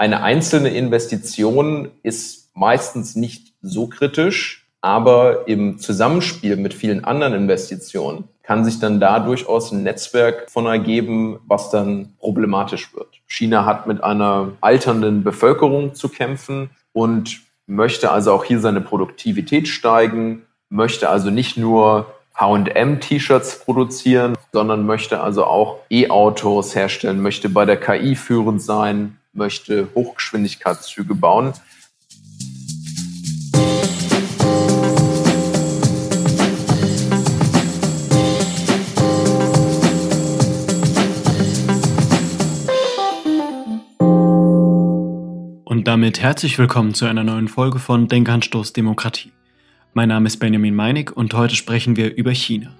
Eine einzelne Investition ist meistens nicht so kritisch, aber im Zusammenspiel mit vielen anderen Investitionen kann sich dann da durchaus ein Netzwerk von ergeben, was dann problematisch wird. China hat mit einer alternden Bevölkerung zu kämpfen und möchte also auch hier seine Produktivität steigern, möchte also nicht nur H&M-T-Shirts produzieren, sondern möchte also auch E-Autos herstellen, möchte bei der KI führend sein, möchte Hochgeschwindigkeitszüge bauen. Und damit herzlich willkommen zu einer neuen Folge von Denkanstoß Demokratie. Mein Name ist Benjamin Meinig und heute sprechen wir über China.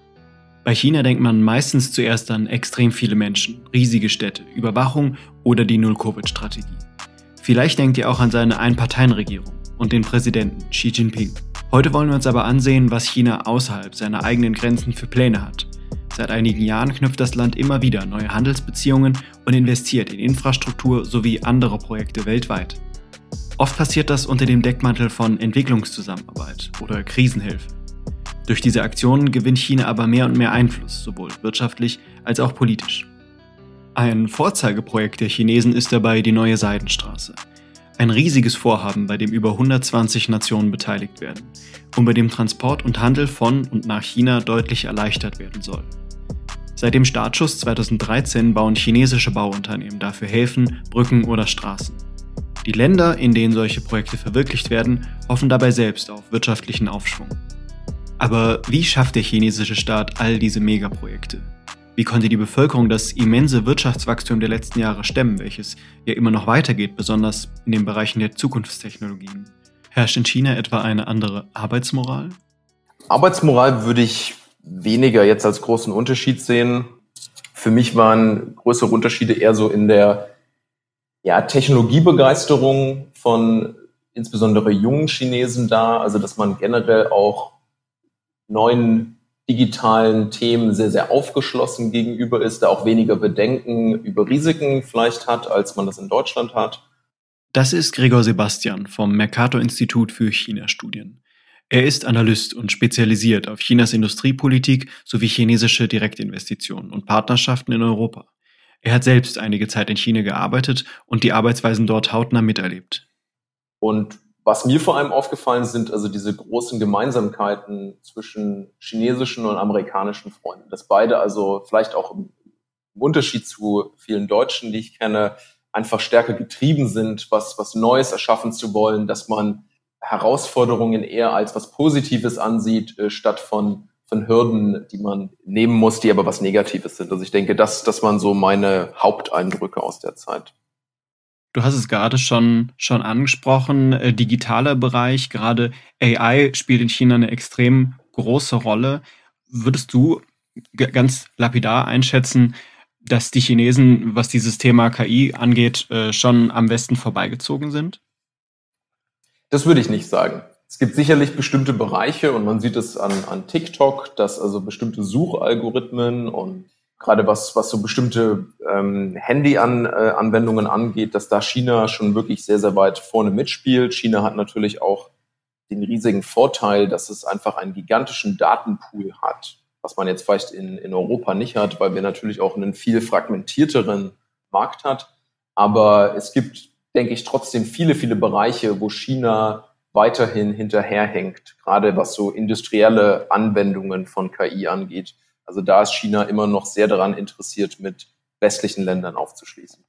Bei China denkt man meistens zuerst an extrem viele Menschen, riesige Städte, Überwachung oder die Null-Covid-Strategie. Vielleicht denkt ihr auch an seine Einparteienregierung und den Präsidenten Xi Jinping. Heute wollen wir uns aber ansehen, was China außerhalb seiner eigenen Grenzen für Pläne hat. Seit einigen Jahren knüpft das Land immer wieder neue Handelsbeziehungen und investiert in Infrastruktur sowie andere Projekte weltweit. Oft passiert das unter dem Deckmantel von Entwicklungszusammenarbeit oder Krisenhilfe. Durch diese Aktionen gewinnt China aber mehr und mehr Einfluss, sowohl wirtschaftlich als auch politisch. Ein Vorzeigeprojekt der Chinesen ist dabei die Neue Seidenstraße. Ein riesiges Vorhaben, bei dem über 120 Nationen beteiligt werden und bei dem Transport und Handel von und nach China deutlich erleichtert werden soll. Seit dem Startschuss 2013 bauen chinesische Bauunternehmen dafür Häfen, Brücken oder Straßen. Die Länder, in denen solche Projekte verwirklicht werden, hoffen dabei selbst auf wirtschaftlichen Aufschwung. Aber wie schafft der chinesische Staat all diese Megaprojekte? Wie konnte die Bevölkerung das immense Wirtschaftswachstum der letzten Jahre stemmen, welches ja immer noch weitergeht, besonders in den Bereichen der Zukunftstechnologien? Herrscht in China etwa eine andere Arbeitsmoral? Arbeitsmoral würde ich weniger jetzt als großen Unterschied sehen. Für mich waren größere Unterschiede eher so in der Technologiebegeisterung von insbesondere jungen Chinesen da, also dass man generell auch neuen digitalen Themen sehr, sehr aufgeschlossen gegenüber ist, da auch weniger Bedenken über Risiken vielleicht hat, als man das in Deutschland hat. Das ist Gregor Sebastian vom Mercator-Institut für China-Studien. Er ist Analyst und spezialisiert auf Chinas Industriepolitik sowie chinesische Direktinvestitionen und Partnerschaften in Europa. Er hat selbst einige Zeit in China gearbeitet und die Arbeitsweisen dort hautnah miterlebt. Und was mir vor allem aufgefallen sind, also diese großen Gemeinsamkeiten zwischen chinesischen und amerikanischen Freunden, dass beide also vielleicht auch im Unterschied zu vielen Deutschen, die ich kenne, einfach stärker getrieben sind, was Neues erschaffen zu wollen, dass man Herausforderungen eher als was Positives ansieht, statt von Hürden, die man nehmen muss, die aber was Negatives sind. Also ich denke, das waren so meine Haupteindrücke aus der Zeit. Du hast es gerade schon angesprochen, digitaler Bereich, gerade AI spielt in China eine extrem große Rolle. Würdest du ganz lapidar einschätzen, dass die Chinesen, was dieses Thema KI angeht, schon am Westen vorbeigezogen sind? Das würde ich nicht sagen. Es gibt sicherlich bestimmte Bereiche und man sieht es an TikTok, dass also bestimmte Suchalgorithmen und gerade was so bestimmte Handy-Anwendungen angeht, dass da China schon wirklich sehr, sehr weit vorne mitspielt. China hat natürlich auch den riesigen Vorteil, dass es einfach einen gigantischen Datenpool hat, was man jetzt vielleicht in Europa nicht hat, weil wir natürlich auch einen viel fragmentierteren Markt hat. Aber es gibt, denke ich, trotzdem viele, viele Bereiche, wo China weiterhin hinterherhängt, gerade was so industrielle Anwendungen von KI angeht. Also da ist China immer noch sehr daran interessiert, mit westlichen Ländern aufzuschließen.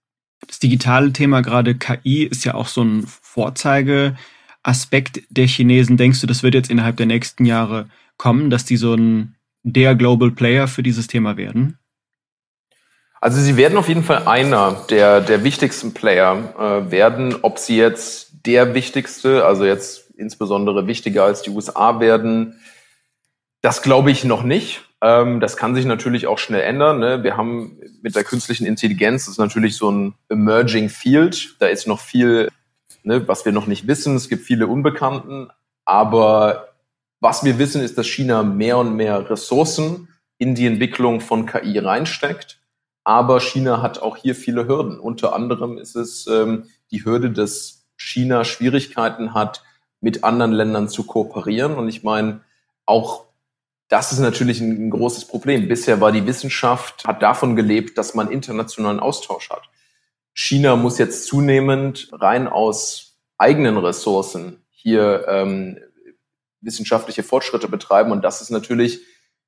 Das digitale Thema, gerade KI, ist ja auch so ein Vorzeigeaspekt der Chinesen. Denkst du, das wird jetzt innerhalb der nächsten Jahre kommen, dass die der Global Player für dieses Thema werden? Also sie werden auf jeden Fall einer der wichtigsten Player werden. Ob sie jetzt der wichtigste, also jetzt insbesondere wichtiger als die USA werden, das glaube ich noch nicht. Das kann sich natürlich auch schnell ändern, ne? Wir haben mit der künstlichen Intelligenz, das ist natürlich so ein emerging field, da ist noch viel, was wir noch nicht wissen, es gibt viele Unbekannten, aber was wir wissen ist, dass China mehr und mehr Ressourcen in die Entwicklung von KI reinsteckt, aber China hat auch hier viele Hürden. Unter anderem ist es die Hürde, dass China Schwierigkeiten hat, mit anderen Ländern zu kooperieren. Und ich meine, auch das ist natürlich ein großes Problem. Bisher war die Wissenschaft, hat davon gelebt, dass man internationalen Austausch hat. China muss jetzt zunehmend rein aus eigenen Ressourcen hier wissenschaftliche Fortschritte betreiben. Und das ist natürlich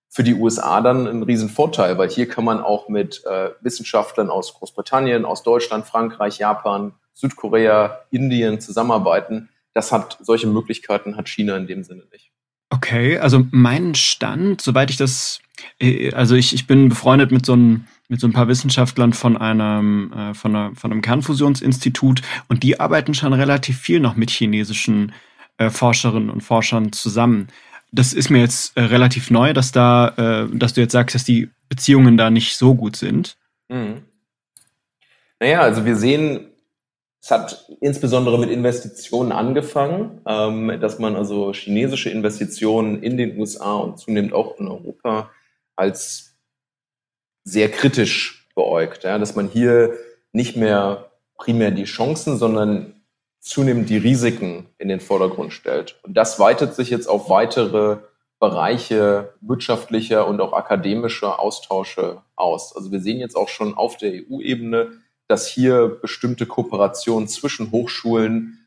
für die USA dann ein Riesenvorteil, weil hier kann man auch mit Wissenschaftlern aus Großbritannien, aus Deutschland, Frankreich, Japan, Südkorea, Indien zusammenarbeiten. Solche Möglichkeiten hat China in dem Sinne nicht. Okay, also mein Stand, soweit ich das, also ich bin befreundet mit so ein paar Wissenschaftlern von einem Kernfusionsinstitut, und die arbeiten schon relativ viel noch mit chinesischen Forscherinnen und Forschern zusammen. Das ist mir jetzt relativ neu, dass du jetzt sagst, dass die Beziehungen da nicht so gut sind. Mhm. Naja, also wir sehen, es hat insbesondere mit Investitionen angefangen, dass man also chinesische Investitionen in den USA und zunehmend auch in Europa als sehr kritisch beäugt. Ja, dass man hier nicht mehr primär die Chancen, sondern zunehmend die Risiken in den Vordergrund stellt. Und das weitet sich jetzt auf weitere Bereiche wirtschaftlicher und auch akademischer Austausche aus. Also wir sehen jetzt auch schon auf der EU-Ebene, dass hier bestimmte Kooperationen zwischen Hochschulen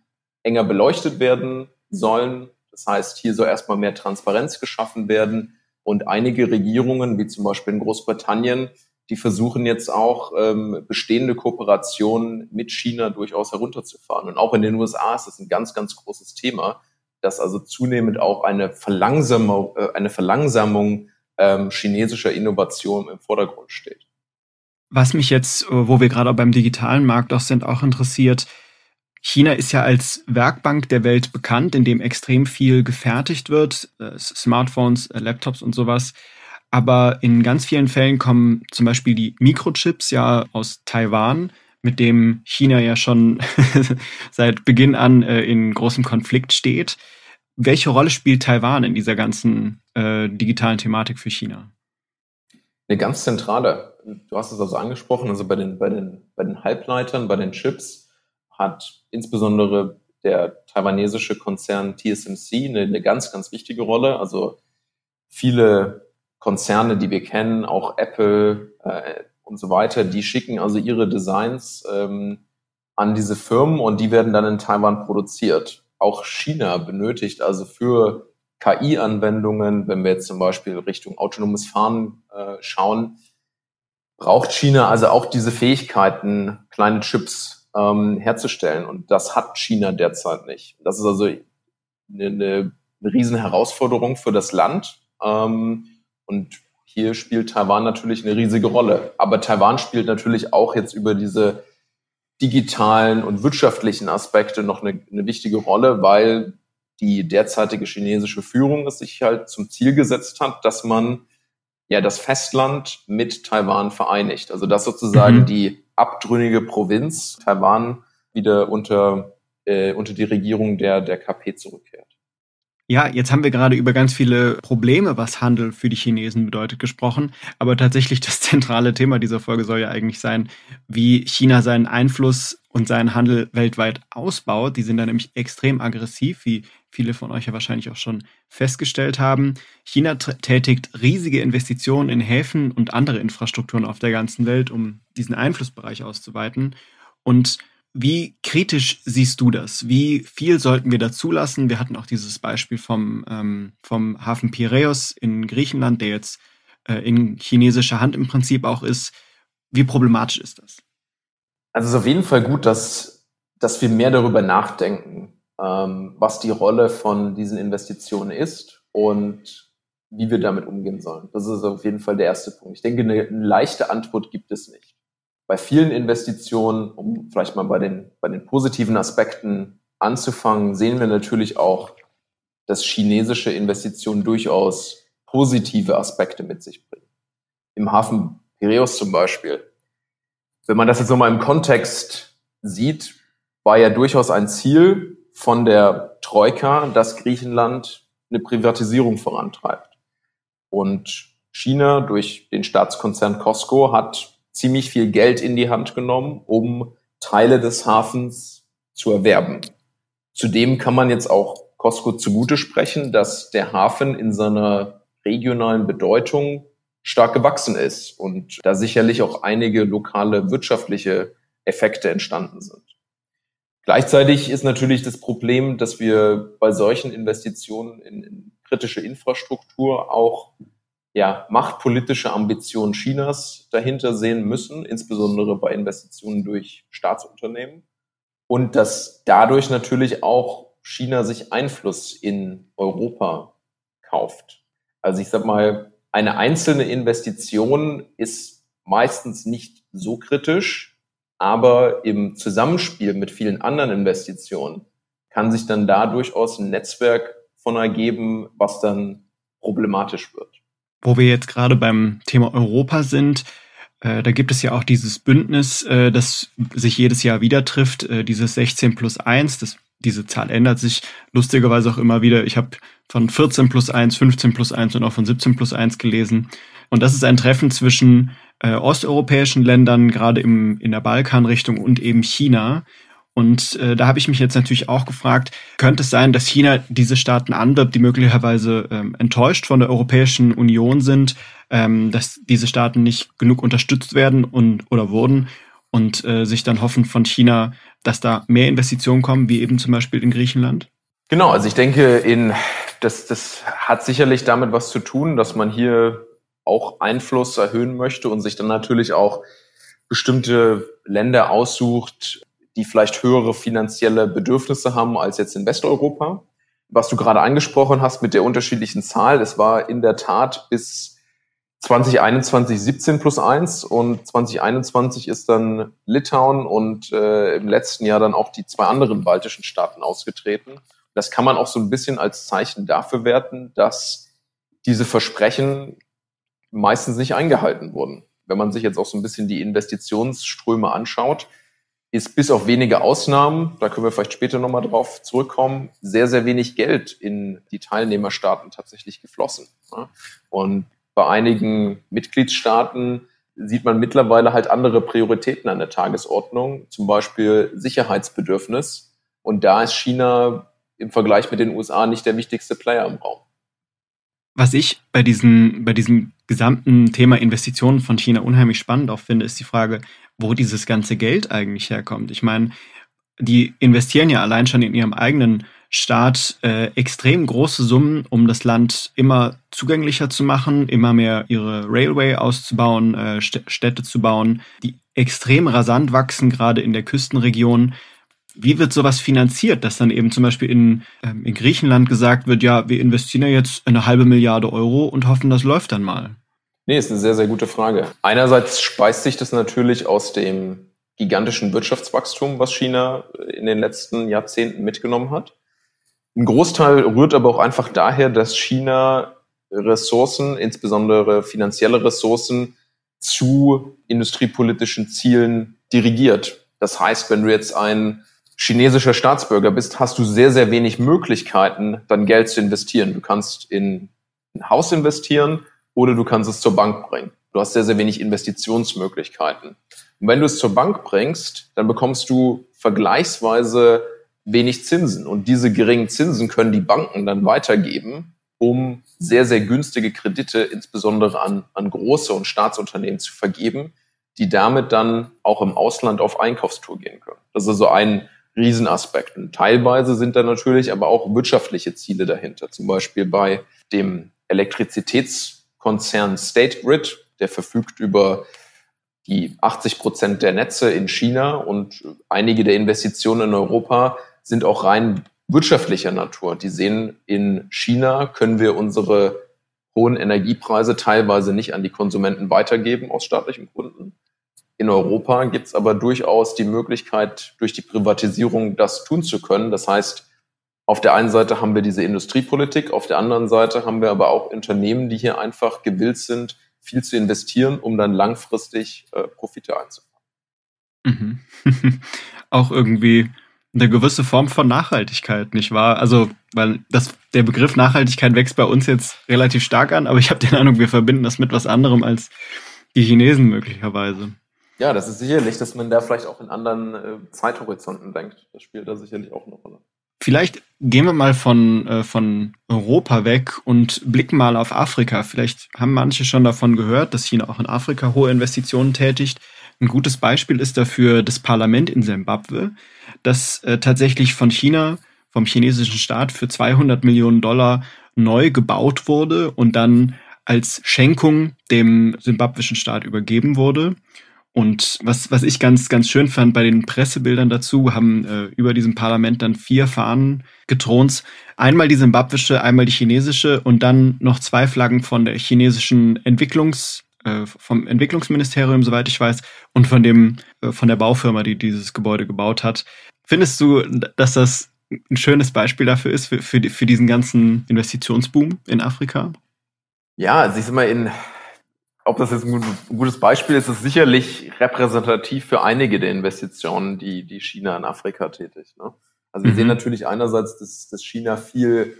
enger beleuchtet werden sollen. Das heißt, hier soll erstmal mehr Transparenz geschaffen werden. Und einige Regierungen, wie zum Beispiel in Großbritannien, die versuchen jetzt auch, bestehende Kooperationen mit China durchaus herunterzufahren. Und auch in den USA ist das ein ganz, ganz großes Thema, dass also zunehmend auch eine Verlangsamung chinesischer Innovation im Vordergrund steht. Was mich jetzt, wo wir gerade beim digitalen Markt auch sind, auch interessiert: China ist ja als Werkbank der Welt bekannt, in dem extrem viel gefertigt wird, Smartphones, Laptops und sowas. Aber in ganz vielen Fällen kommen zum Beispiel die Mikrochips ja aus Taiwan, mit dem China ja schon seit Beginn an in großem Konflikt steht. Welche Rolle spielt Taiwan in dieser ganzen digitalen Thematik für China? Eine ganz zentrale. Du hast es also angesprochen, also bei den Halbleitern, bei den Chips hat insbesondere der taiwanesische Konzern TSMC eine ganz, ganz wichtige Rolle. Also viele Konzerne, die wir kennen, auch Apple und so weiter, die schicken also ihre Designs an diese Firmen, und die werden dann in Taiwan produziert. Auch China benötigt also für KI-Anwendungen, wenn wir jetzt zum Beispiel Richtung autonomes Fahren schauen, braucht China also auch diese Fähigkeiten, kleine Chips herzustellen. Und das hat China derzeit nicht. Das ist also eine riesen Herausforderung für das Land. Und hier spielt Taiwan natürlich eine riesige Rolle. Aber Taiwan spielt natürlich auch jetzt über diese digitalen und wirtschaftlichen Aspekte noch eine wichtige Rolle, weil die derzeitige chinesische Führung es sich halt zum Ziel gesetzt hat, dass man ja das Festland mit Taiwan vereinigt. Also dass sozusagen die abtrünnige Provinz Taiwan wieder unter die Regierung der KP zurückkehrt. Ja, jetzt haben wir gerade über ganz viele Probleme, was Handel für die Chinesen bedeutet, gesprochen. Aber tatsächlich das zentrale Thema dieser Folge soll ja eigentlich sein, wie China seinen Einfluss und seinen Handel weltweit ausbaut. Die sind da nämlich extrem aggressiv, wie viele von euch ja wahrscheinlich auch schon festgestellt haben. China tätigt riesige Investitionen in Häfen und andere Infrastrukturen auf der ganzen Welt, um diesen Einflussbereich auszuweiten. Und wie kritisch siehst du das? Wie viel sollten wir da zulassen? Wir hatten auch dieses Beispiel vom Hafen Piraeus in Griechenland, der jetzt in chinesischer Hand im Prinzip auch ist. Wie problematisch ist das? Also es ist auf jeden Fall gut, dass wir mehr darüber nachdenken, was die Rolle von diesen Investitionen ist und wie wir damit umgehen sollen. Das ist auf jeden Fall der erste Punkt. Ich denke, eine leichte Antwort gibt es nicht. Bei vielen Investitionen, um vielleicht mal bei den positiven Aspekten anzufangen, sehen wir natürlich auch, dass chinesische Investitionen durchaus positive Aspekte mit sich bringen. Im Hafen Piraeus zum Beispiel. Wenn man das jetzt nochmal im Kontext sieht, war ja durchaus ein Ziel von der Troika, dass Griechenland eine Privatisierung vorantreibt. Und China durch den Staatskonzern Cosco hat ziemlich viel Geld in die Hand genommen, um Teile des Hafens zu erwerben. Zudem kann man jetzt auch Cosco zugute sprechen, dass der Hafen in seiner regionalen Bedeutung stark gewachsen ist und da sicherlich auch einige lokale wirtschaftliche Effekte entstanden sind. Gleichzeitig ist natürlich das Problem, dass wir bei solchen Investitionen in kritische Infrastruktur auch machtpolitische Ambitionen Chinas dahinter sehen müssen, insbesondere bei Investitionen durch Staatsunternehmen. Und dass dadurch natürlich auch China sich Einfluss in Europa kauft. Also ich sag mal, eine einzelne Investition ist meistens nicht so kritisch, aber im Zusammenspiel mit vielen anderen Investitionen kann sich dann da durchaus ein Netzwerk von ergeben, was dann problematisch wird. Wo wir jetzt gerade beim Thema Europa sind, da gibt es ja auch dieses Bündnis, das sich jedes Jahr wieder trifft, dieses 16+1, diese Zahl ändert sich lustigerweise auch immer wieder. Ich habe von 14+1, 15+1 und auch von 17+1 gelesen. Und das ist ein Treffen zwischen osteuropäischen Ländern, gerade in der Balkanrichtung und eben China. Und da habe ich mich jetzt natürlich auch gefragt, könnte es sein, dass China diese Staaten anwirbt, die möglicherweise enttäuscht von der Europäischen Union sind, dass diese Staaten nicht genug unterstützt werden oder wurden und sich dann hoffen von China, dass da mehr Investitionen kommen, wie eben zum Beispiel in Griechenland? Genau, also ich denke, das hat sicherlich damit was zu tun, dass man hier auch Einfluss erhöhen möchte und sich dann natürlich auch bestimmte Länder aussucht, die vielleicht höhere finanzielle Bedürfnisse haben als jetzt in Westeuropa. Was du gerade angesprochen hast mit der unterschiedlichen Zahl, es war in der Tat bis 2021 17+1 und 2021 ist dann Litauen und im letzten Jahr dann auch die zwei anderen baltischen Staaten ausgetreten. Das kann man auch so ein bisschen als Zeichen dafür werten, dass diese Versprechen meistens nicht eingehalten wurden. Wenn man sich jetzt auch so ein bisschen die Investitionsströme anschaut, ist bis auf wenige Ausnahmen, da können wir vielleicht später nochmal drauf zurückkommen, sehr, sehr wenig Geld in die Teilnehmerstaaten tatsächlich geflossen. Und bei einigen Mitgliedstaaten sieht man mittlerweile halt andere Prioritäten an der Tagesordnung, zum Beispiel Sicherheitsbedürfnis. Und da ist China im Vergleich mit den USA nicht der wichtigste Player im Raum. Was ich bei diesem gesamten Thema Investitionen von China unheimlich spannend auch finde, ist die Frage, wo dieses ganze Geld eigentlich herkommt. Ich meine, die investieren ja allein schon in ihrem eigenen Staat extrem große Summen, um das Land immer zugänglicher zu machen, immer mehr ihre Railway auszubauen, Städte zu bauen, die extrem rasant wachsen, gerade in der Küstenregion. Wie wird sowas finanziert, dass dann eben zum Beispiel in Griechenland gesagt wird, ja, wir investieren ja jetzt 500 Millionen Euro und hoffen, das läuft dann mal? Nee, ist eine sehr, sehr gute Frage. Einerseits speist sich das natürlich aus dem gigantischen Wirtschaftswachstum, was China in den letzten Jahrzehnten mitgenommen hat. Ein Großteil rührt aber auch einfach daher, dass China Ressourcen, insbesondere finanzielle Ressourcen, zu industriepolitischen Zielen dirigiert. Das heißt, wenn du jetzt ein chinesischer Staatsbürger bist, hast du sehr, sehr wenig Möglichkeiten, dein Geld zu investieren. Du kannst in ein Haus investieren, oder du kannst es zur Bank bringen. Du hast sehr, sehr wenig Investitionsmöglichkeiten. Und wenn du es zur Bank bringst, dann bekommst du vergleichsweise wenig Zinsen. Und diese geringen Zinsen können die Banken dann weitergeben, um sehr, sehr günstige Kredite, insbesondere an große und Staatsunternehmen zu vergeben, die damit dann auch im Ausland auf Einkaufstour gehen können. Das ist also ein Riesenaspekt. Und teilweise sind da natürlich aber auch wirtschaftliche Ziele dahinter. Zum Beispiel bei dem Elektrizitätskonzern State Grid, der verfügt über die 80% der Netze in China und einige der Investitionen in Europa sind auch rein wirtschaftlicher Natur. Die sehen, in China können wir unsere hohen Energiepreise teilweise nicht an die Konsumenten weitergeben aus staatlichen Gründen. In Europa gibt es aber durchaus die Möglichkeit, durch die Privatisierung das tun zu können. Das heißt, auf der einen Seite haben wir diese Industriepolitik, auf der anderen Seite haben wir aber auch Unternehmen, die hier einfach gewillt sind, viel zu investieren, um dann langfristig Profite einzufahren. Mhm. Auch irgendwie eine gewisse Form von Nachhaltigkeit, nicht wahr? Also, weil der Begriff Nachhaltigkeit wächst bei uns jetzt relativ stark an, aber ich habe den Eindruck, wir verbinden das mit was anderem als die Chinesen möglicherweise. Ja, das ist sicherlich, dass man da vielleicht auch in anderen Zeithorizonten denkt. Das spielt da sicherlich auch eine Rolle. Vielleicht gehen wir mal von Europa weg und blicken mal auf Afrika. Vielleicht haben manche schon davon gehört, dass China auch in Afrika hohe Investitionen tätigt. Ein gutes Beispiel ist dafür das Parlament in Simbabwe, das tatsächlich von China, vom chinesischen Staat für 200 Millionen Dollar neu gebaut wurde und dann als Schenkung dem simbabwischen Staat übergeben wurde. Und was ich ganz, ganz schön fand bei den Pressebildern dazu, haben über diesem Parlament dann 4 Fahnen gethront. Einmal die simbabwische, einmal die chinesische und dann noch 2 Flaggen von der chinesischen vom Entwicklungsministerium, soweit ich weiß, und von der Baufirma, die dieses Gebäude gebaut hat. Findest du, dass das ein schönes Beispiel dafür ist, für diesen ganzen Investitionsboom in Afrika? Ja, also ich sag mal, ob das jetzt ein gutes Beispiel ist, ist sicherlich repräsentativ für einige der Investitionen, die China in Afrika tätigt. Ne? Also wir sehen natürlich einerseits, dass China viel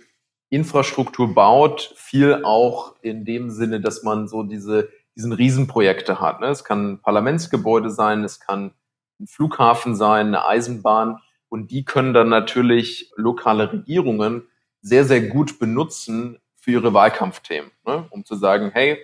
Infrastruktur baut, viel auch in dem Sinne, dass man so diesen Riesenprojekte hat. Ne? Es kann ein Parlamentsgebäude sein, es kann ein Flughafen sein, eine Eisenbahn. Und die können dann natürlich lokale Regierungen sehr, sehr gut benutzen für ihre Wahlkampfthemen, ne? Um zu sagen, hey,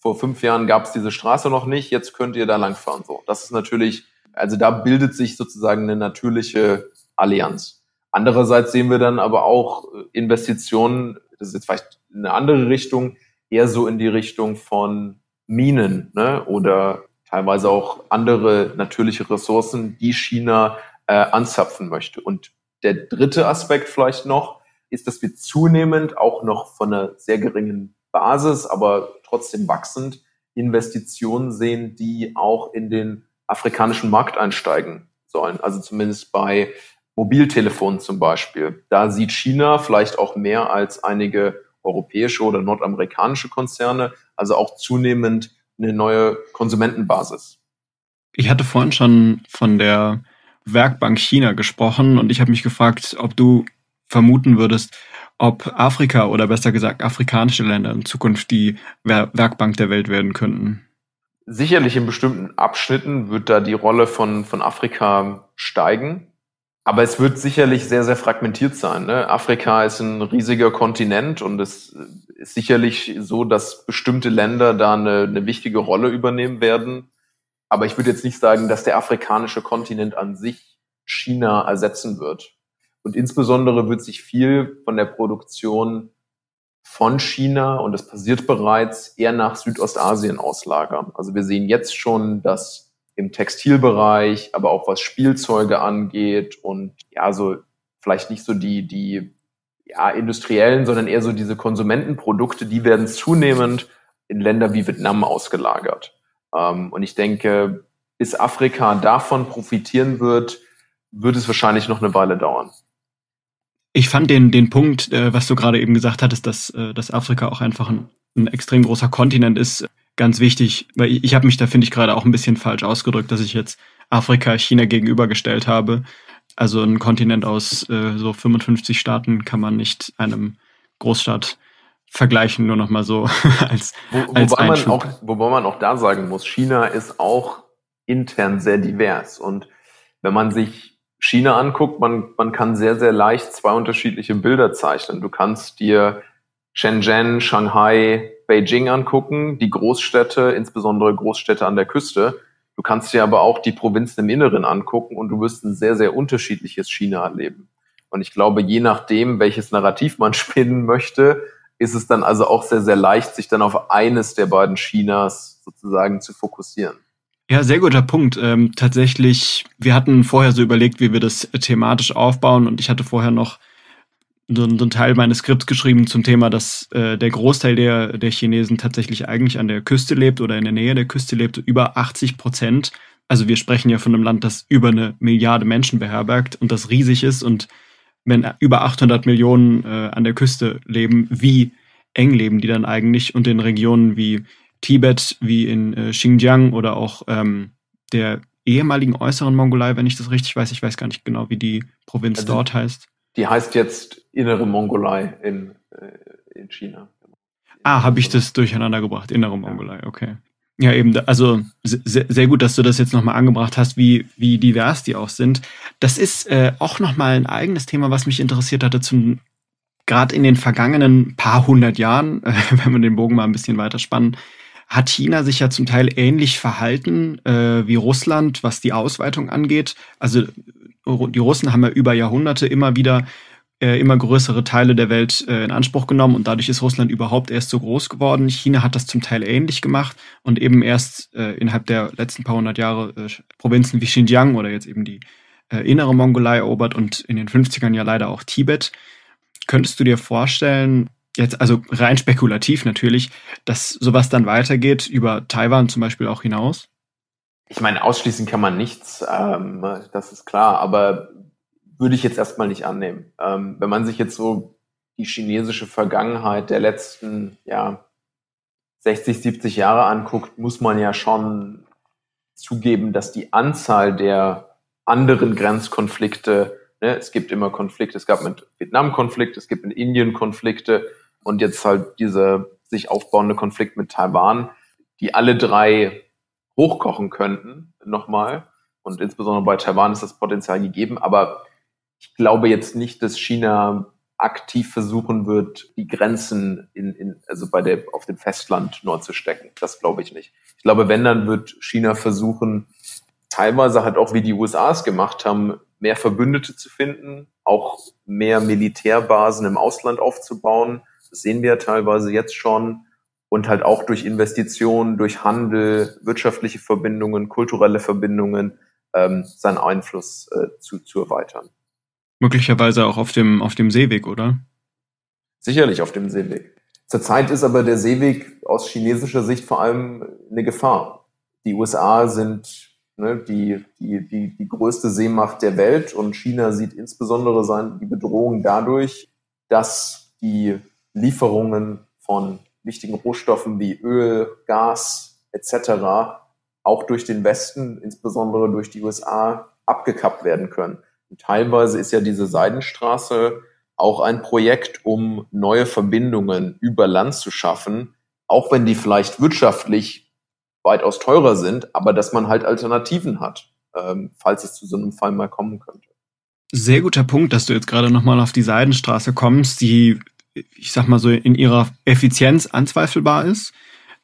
vor 5 Jahren gab es diese Straße noch nicht, jetzt könnt ihr da langfahren. So, das ist natürlich, also da bildet sich sozusagen eine natürliche Allianz. Andererseits sehen wir dann aber auch Investitionen, das ist jetzt vielleicht eine andere Richtung, eher so in die Richtung von Minen, ne? Oder teilweise auch andere natürliche Ressourcen, die China anzapfen möchte. Und der dritte Aspekt vielleicht noch, ist, dass wir zunehmend auch noch von einer sehr geringen Basis, aber trotzdem wachsend, Investitionen sehen, die auch in den afrikanischen Markt einsteigen sollen. Also zumindest bei Mobiltelefonen zum Beispiel. Da sieht China vielleicht auch mehr als einige europäische oder nordamerikanische Konzerne, also auch zunehmend eine neue Konsumentenbasis. Ich hatte vorhin schon von der Werkbank China gesprochen und ich habe mich gefragt, ob du vermuten würdest, ob Afrika oder besser gesagt afrikanische Länder in Zukunft die Werkbank der Welt werden könnten? Sicherlich in bestimmten Abschnitten wird da die Rolle von Afrika steigen, aber es wird sicherlich sehr, sehr fragmentiert sein. Ne? Afrika ist ein riesiger Kontinent und es ist sicherlich so, dass bestimmte Länder da eine wichtige Rolle übernehmen werden, aber ich würde jetzt nicht sagen, dass der afrikanische Kontinent an sich China ersetzen wird. Und insbesondere wird sich viel von der Produktion von China, und das passiert bereits, eher nach Südostasien auslagern. Also wir sehen jetzt schon, dass im Textilbereich, aber auch was Spielzeuge angeht und ja, so vielleicht nicht so die industriellen, sondern eher so diese Konsumentenprodukte, die werden zunehmend in Länder wie Vietnam ausgelagert. Und ich denke, bis Afrika davon profitieren wird es wahrscheinlich noch eine Weile dauern. Ich fand den Punkt, was du gerade eben gesagt hattest, dass Afrika auch einfach ein extrem großer Kontinent ist, ganz wichtig. Weil ich habe mich da, finde ich, gerade auch ein bisschen falsch ausgedrückt, dass ich jetzt Afrika China gegenübergestellt habe. Also ein Kontinent aus so 55 Staaten kann man nicht einem Großstaat vergleichen, nur nochmal so als Einschub. Wobei man auch da sagen muss, China ist auch intern sehr divers. Und wenn man sich China anguckt, man kann sehr, sehr leicht 2 unterschiedliche Bilder zeichnen. Du kannst dir Shenzhen, Shanghai, Beijing angucken, die Großstädte, insbesondere Großstädte an der Küste. Du kannst dir aber auch die Provinzen im Inneren angucken und du wirst ein sehr, sehr unterschiedliches China erleben. Und ich glaube, je nachdem, welches Narrativ man spinnen möchte, ist es dann also auch sehr, sehr leicht, sich dann auf eines der beiden Chinas sozusagen zu fokussieren. Ja, sehr guter Punkt. Tatsächlich, wir hatten vorher so überlegt, wie wir das thematisch aufbauen und ich hatte vorher noch so einen Teil meines Skripts geschrieben zum Thema, dass der Großteil der Chinesen tatsächlich eigentlich an der Küste lebt oder in der Nähe der Küste lebt, über 80%. Also wir sprechen ja von einem Land, das über 1 Milliarde Menschen beherbergt und das riesig ist und wenn über 800 Millionen an der Küste leben, wie eng leben die dann eigentlich und in Regionen wie Tibet, wie in Xinjiang oder auch der ehemaligen äußeren Mongolei, wenn ich das richtig weiß. Ich weiß gar nicht genau, wie die Provinz also dort heißt. Die heißt jetzt Innere Mongolei in China. Ah, habe ich das durcheinander gebracht. Innere Mongolei, okay. Ja, eben, also sehr, sehr gut, dass du das jetzt nochmal angebracht hast, wie divers die auch sind. Das ist auch nochmal ein eigenes Thema, was mich interessiert hatte, gerade in den vergangenen paar hundert Jahren, wenn man den Bogen mal ein bisschen weiter spannen, hat China sich ja zum Teil ähnlich verhalten wie Russland, was die Ausweitung angeht. Also die Russen haben ja über Jahrhunderte immer wieder immer größere Teile der Welt in Anspruch genommen und dadurch ist Russland überhaupt erst so groß geworden. China hat das zum Teil ähnlich gemacht und eben erst innerhalb der letzten paar hundert Jahre Provinzen wie Xinjiang oder jetzt eben die Innere Mongolei erobert und in den 50ern ja leider auch Tibet. Könntest du dir vorstellen, jetzt also rein spekulativ natürlich, dass sowas dann weitergeht über Taiwan zum Beispiel auch hinaus? Ich meine, ausschließen kann man nichts, das ist klar, aber würde ich jetzt erstmal nicht annehmen. Wenn man sich jetzt so die chinesische Vergangenheit der letzten 60, 70 Jahre anguckt, muss man ja schon zugeben, dass die Anzahl der anderen Grenzkonflikte, ne, es gibt immer Konflikte, es gab einen Vietnam-Konflikt, es gibt in Indien Konflikte und jetzt halt dieser sich aufbauende Konflikt mit Taiwan, die alle drei hochkochen könnten, nochmal. Und insbesondere bei Taiwan ist das Potenzial gegeben, aber ich glaube jetzt nicht, dass China aktiv versuchen wird, die Grenzen auf dem Festland neu zu stecken. Das glaube ich nicht. Ich glaube, wenn, dann wird China versuchen, teilweise halt auch wie die USA es gemacht haben, mehr Verbündete zu finden, auch mehr Militärbasen im Ausland aufzubauen. Das sehen wir ja teilweise jetzt schon. Und halt auch durch Investitionen, durch Handel, wirtschaftliche Verbindungen, kulturelle Verbindungen, seinen Einfluss zu erweitern. Möglicherweise auch auf dem Seeweg, oder? Sicherlich auf dem Seeweg. Zurzeit ist aber der Seeweg aus chinesischer Sicht vor allem eine Gefahr. Die USA sind die größte Seemacht der Welt und China sieht insbesondere die Bedrohung dadurch, dass die Lieferungen von wichtigen Rohstoffen wie Öl, Gas etc. auch durch den Westen, insbesondere durch die USA, abgekappt werden können. Und teilweise ist ja diese Seidenstraße auch ein Projekt, um neue Verbindungen über Land zu schaffen, auch wenn die vielleicht wirtschaftlich weitaus teurer sind, aber dass man halt Alternativen hat, falls es zu so einem Fall mal kommen könnte. Sehr guter Punkt, dass du jetzt gerade nochmal auf die Seidenstraße kommst, die, ich sag mal so, in ihrer Effizienz anzweifelbar ist,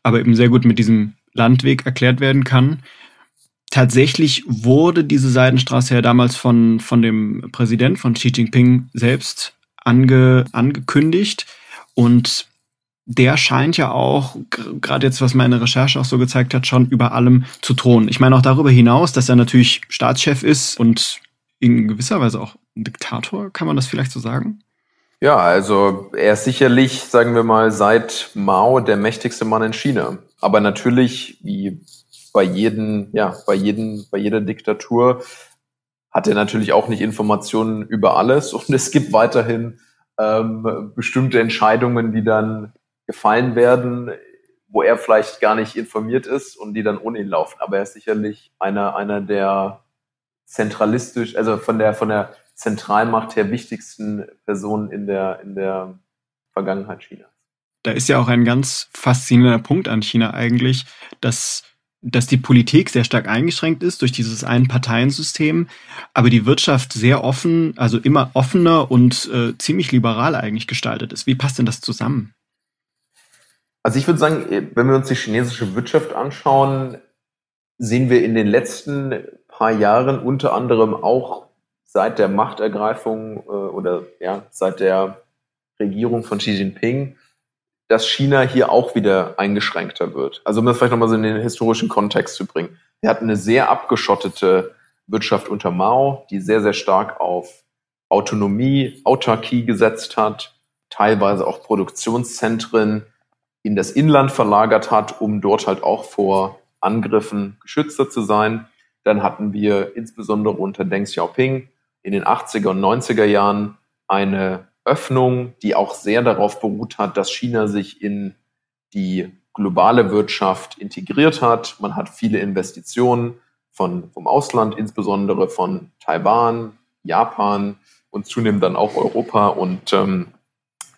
aber eben sehr gut mit diesem Landweg erklärt werden kann. Tatsächlich wurde diese Seidenstraße ja damals von dem Präsident, von Xi Jinping selbst angekündigt. Und der scheint ja auch, gerade jetzt, was meine Recherche auch so gezeigt hat, schon über allem zu thronen. Ich meine auch darüber hinaus, dass er natürlich Staatschef ist und in gewisser Weise auch ein Diktator, kann man das vielleicht so sagen? Ja, also er ist sicherlich, sagen wir mal, seit Mao der mächtigste Mann in China. Aber natürlich, wie bei jeder Diktatur hat er natürlich auch nicht Informationen über alles und es gibt weiterhin bestimmte Entscheidungen, die dann gefallen werden, wo er vielleicht gar nicht informiert ist und die dann ohne ihn laufen. Aber er ist sicherlich einer der zentralistisch, also von der Zentralmacht her wichtigsten Personen in der Vergangenheit Chinas. Da ist ja auch ein ganz faszinierender Punkt an China eigentlich, dass die Politik sehr stark eingeschränkt ist durch dieses Ein-Parteien-System, aber die Wirtschaft sehr offen, also immer offener und ziemlich liberal eigentlich gestaltet ist. Wie passt denn das zusammen? Also ich würde sagen, wenn wir uns die chinesische Wirtschaft anschauen, sehen wir in den letzten paar Jahren unter anderem auch seit der Machtergreifung seit der Regierung von Xi Jinping, dass China hier auch wieder eingeschränkter wird. Also um das vielleicht nochmal so in den historischen Kontext zu bringen. Wir hatten eine sehr abgeschottete Wirtschaft unter Mao, die sehr, sehr stark auf Autonomie, Autarkie gesetzt hat, teilweise auch Produktionszentren in das Inland verlagert hat, um dort halt auch vor Angriffen geschützter zu sein. Dann hatten wir insbesondere unter Deng Xiaoping in den 80er und 90er Jahren eine Öffnung, die auch sehr darauf beruht hat, dass China sich in die globale Wirtschaft integriert hat. Man hat viele Investitionen vom Ausland, insbesondere von Taiwan, Japan und zunehmend dann auch Europa und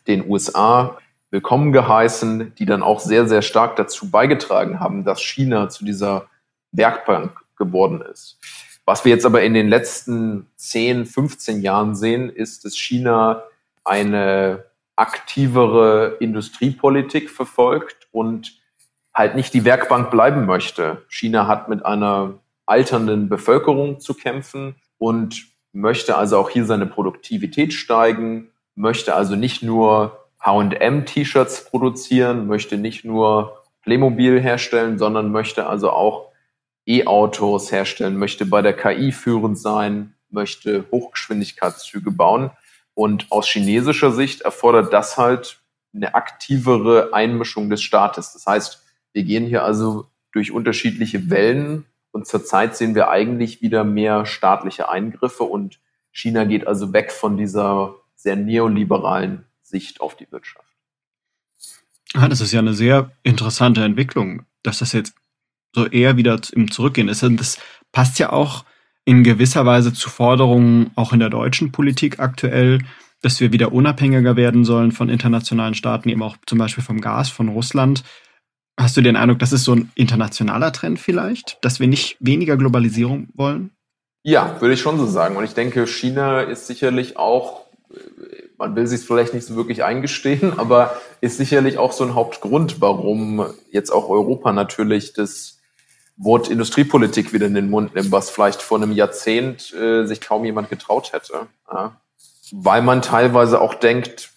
den USA willkommen geheißen, die dann auch sehr, sehr stark dazu beigetragen haben, dass China zu dieser Werkbank geworden ist. Was wir jetzt aber in den letzten 10, 15 Jahren sehen, ist, dass China eine aktivere Industriepolitik verfolgt und halt nicht die Werkbank bleiben möchte. China hat mit einer alternden Bevölkerung zu kämpfen und möchte also auch hier seine Produktivität steigen, möchte also nicht nur H&M-T-Shirts produzieren, möchte nicht nur Playmobil herstellen, sondern möchte also auch E-Autos herstellen, möchte bei der KI führend sein, möchte Hochgeschwindigkeitszüge bauen. Und aus chinesischer Sicht erfordert das halt eine aktivere Einmischung des Staates. Das heißt, wir gehen hier also durch unterschiedliche Wellen und zurzeit sehen wir eigentlich wieder mehr staatliche Eingriffe und China geht also weg von dieser sehr neoliberalen Sicht auf die Wirtschaft. Ah, das ist ja eine sehr interessante Entwicklung, dass das jetzt so eher wieder im Zurückgehen ist. Und das passt ja auch in gewisser Weise zu Forderungen auch in der deutschen Politik aktuell, dass wir wieder unabhängiger werden sollen von internationalen Staaten, eben auch zum Beispiel vom Gas, von Russland. Hast du den Eindruck, das ist so ein internationaler Trend vielleicht, dass wir nicht weniger Globalisierung wollen? Ja, würde ich schon so sagen. Und ich denke, China ist sicherlich auch, man will sich es vielleicht nicht so wirklich eingestehen, aber ist sicherlich auch so ein Hauptgrund, warum jetzt auch Europa natürlich das Wort Industriepolitik wieder in den Mund nimmt, was vielleicht vor einem Jahrzehnt sich kaum jemand getraut hätte. Ja? Weil man teilweise auch denkt,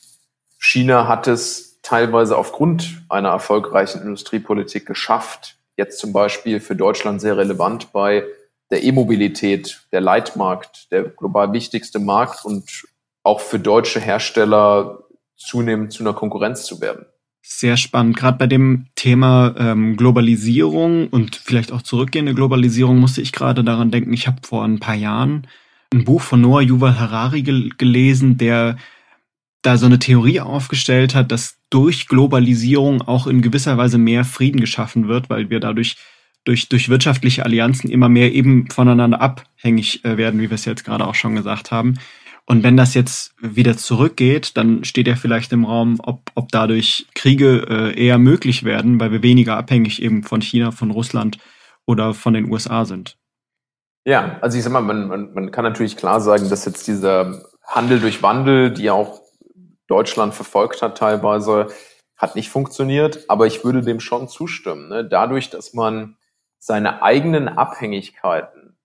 China hat es teilweise aufgrund einer erfolgreichen Industriepolitik geschafft, jetzt zum Beispiel für Deutschland sehr relevant bei der E-Mobilität, der Leitmarkt, der global wichtigste Markt und auch für deutsche Hersteller zunehmend zu einer Konkurrenz zu werden. Sehr spannend. Gerade bei dem Thema Globalisierung und vielleicht auch zurückgehende Globalisierung musste ich gerade daran denken, ich habe vor ein paar Jahren ein Buch von Noah Yuval Harari gelesen, der da so eine Theorie aufgestellt hat, dass durch Globalisierung auch in gewisser Weise mehr Frieden geschaffen wird, weil wir dadurch durch wirtschaftliche Allianzen immer mehr eben voneinander abhängig werden, wie wir es jetzt gerade auch schon gesagt haben. Und wenn das jetzt wieder zurückgeht, dann steht ja vielleicht im Raum, ob dadurch Kriege eher möglich werden, weil wir weniger abhängig eben von China, von Russland oder von den USA sind. Ja, also ich sag mal, man kann natürlich klar sagen, dass jetzt dieser Handel durch Wandel, die ja auch Deutschland verfolgt hat teilweise, hat nicht funktioniert. Aber ich würde dem schon zustimmen, ne? Dadurch, dass man seine eigenen Abhängigkeiten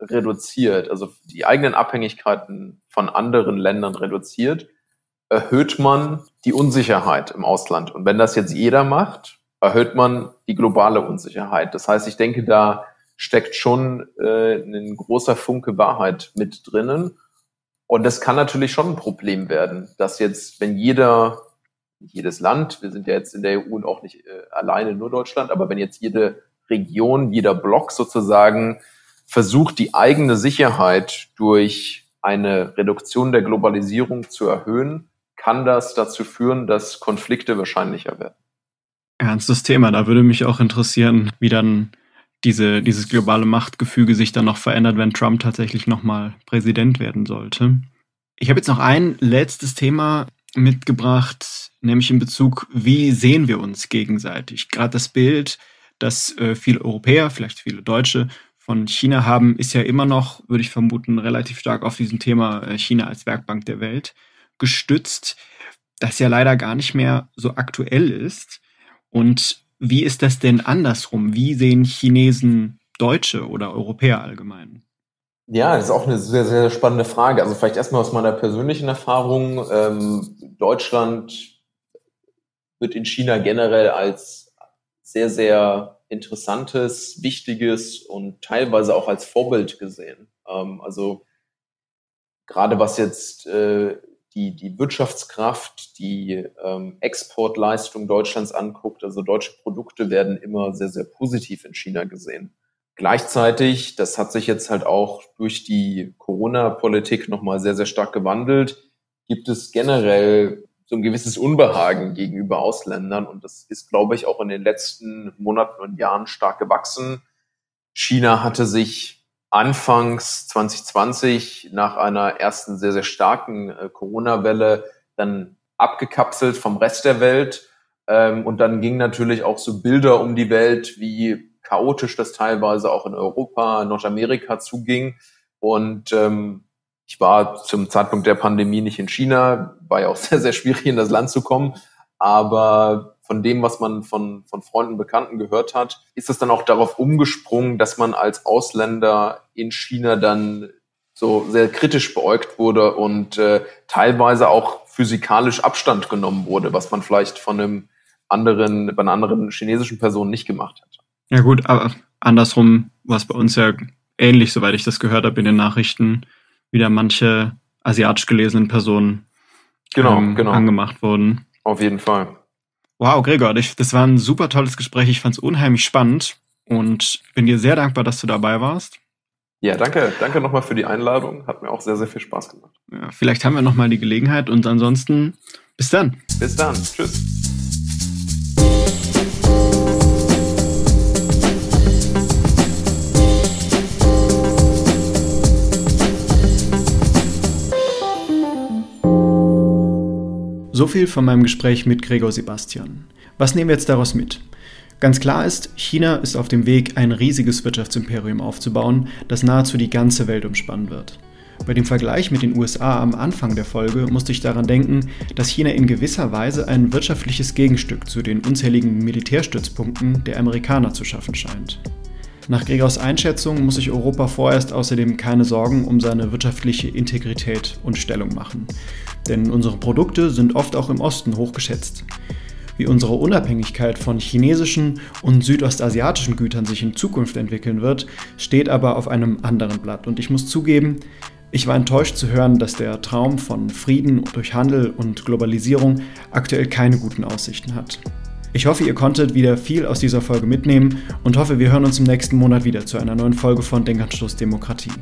reduziert, also die eigenen Abhängigkeiten von anderen Ländern reduziert, erhöht man die Unsicherheit im Ausland. Und wenn das jetzt jeder macht, erhöht man die globale Unsicherheit. Das heißt, ich denke, da steckt schon ein großer Funke Wahrheit mit drinnen. Und das kann natürlich schon ein Problem werden, dass jetzt, wenn jedes Land, wir sind ja jetzt in der EU und auch nicht alleine, nur Deutschland, aber wenn jetzt jede Region, jeder Block sozusagen versucht, die eigene Sicherheit durch eine Reduktion der Globalisierung zu erhöhen, kann das dazu führen, dass Konflikte wahrscheinlicher werden. Ernstes Thema, da würde mich auch interessieren, wie dann dieses globale Machtgefüge sich dann noch verändert, wenn Trump tatsächlich nochmal Präsident werden sollte. Ich habe jetzt noch ein letztes Thema mitgebracht, nämlich in Bezug, wie sehen wir uns gegenseitig? Gerade das Bild, dass viele Europäer, vielleicht viele Deutsche, von China haben, ist ja immer noch, würde ich vermuten, relativ stark auf diesem Thema China als Werkbank der Welt gestützt, das ja leider gar nicht mehr so aktuell ist. Und wie ist das denn andersrum? Wie sehen Chinesen Deutsche oder Europäer allgemein? Ja, das ist auch eine sehr, sehr spannende Frage. Also vielleicht erstmal aus meiner persönlichen Erfahrung. Deutschland wird in China generell als sehr, sehr interessantes, wichtiges und teilweise auch als Vorbild gesehen. Also gerade was jetzt die Wirtschaftskraft, die Exportleistung Deutschlands anguckt, also deutsche Produkte werden immer sehr, sehr positiv in China gesehen. Gleichzeitig, das hat sich jetzt halt auch durch die Corona-Politik nochmal sehr, sehr stark gewandelt, gibt es generell so ein gewisses Unbehagen gegenüber Ausländern. Und das ist, glaube ich, auch in den letzten Monaten und Jahren stark gewachsen. China hatte sich anfangs 2020 nach einer ersten sehr, sehr starken Corona-Welle dann abgekapselt vom Rest der Welt. Und dann gingen natürlich auch so Bilder um die Welt, wie chaotisch das teilweise auch in Europa, Nordamerika zuging. Und ich war zum Zeitpunkt der Pandemie nicht in China, war ja auch sehr, sehr schwierig, in das Land zu kommen. Aber von dem, was man von Freunden, Bekannten gehört hat, ist es dann auch darauf umgesprungen, dass man als Ausländer in China dann so sehr kritisch beäugt wurde und teilweise auch physikalisch Abstand genommen wurde, was man vielleicht bei einer anderen chinesischen Person nicht gemacht hat. Ja gut, aber andersrum war es bei uns ja ähnlich, soweit ich das gehört habe in den Nachrichten, wieder manche asiatisch gelesenen Personen angemacht wurden. Auf jeden Fall. Wow, Gregor, das war ein super tolles Gespräch. Ich fand es unheimlich spannend und bin dir sehr dankbar, dass du dabei warst. Ja, danke. Danke nochmal für die Einladung. Hat mir auch sehr, sehr viel Spaß gemacht. Ja, vielleicht haben wir nochmal die Gelegenheit und ansonsten bis dann. Bis dann. Tschüss. So viel von meinem Gespräch mit Gregor Sebastian. Was nehmen wir jetzt daraus mit? Ganz klar ist, China ist auf dem Weg, ein riesiges Wirtschaftsimperium aufzubauen, das nahezu die ganze Welt umspannen wird. Bei dem Vergleich mit den USA am Anfang der Folge musste ich daran denken, dass China in gewisser Weise ein wirtschaftliches Gegenstück zu den unzähligen Militärstützpunkten der Amerikaner zu schaffen scheint. Nach Gregors Einschätzung muss sich Europa vorerst außerdem keine Sorgen um seine wirtschaftliche Integrität und Stellung machen. Denn unsere Produkte sind oft auch im Osten hoch geschätzt. Wie unsere Unabhängigkeit von chinesischen und südostasiatischen Gütern sich in Zukunft entwickeln wird, steht aber auf einem anderen Blatt. Und ich muss zugeben, ich war enttäuscht zu hören, dass der Traum von Frieden durch Handel und Globalisierung aktuell keine guten Aussichten hat. Ich hoffe, ihr konntet wieder viel aus dieser Folge mitnehmen und hoffe, wir hören uns im nächsten Monat wieder zu einer neuen Folge von Denkanstoß Demokratie.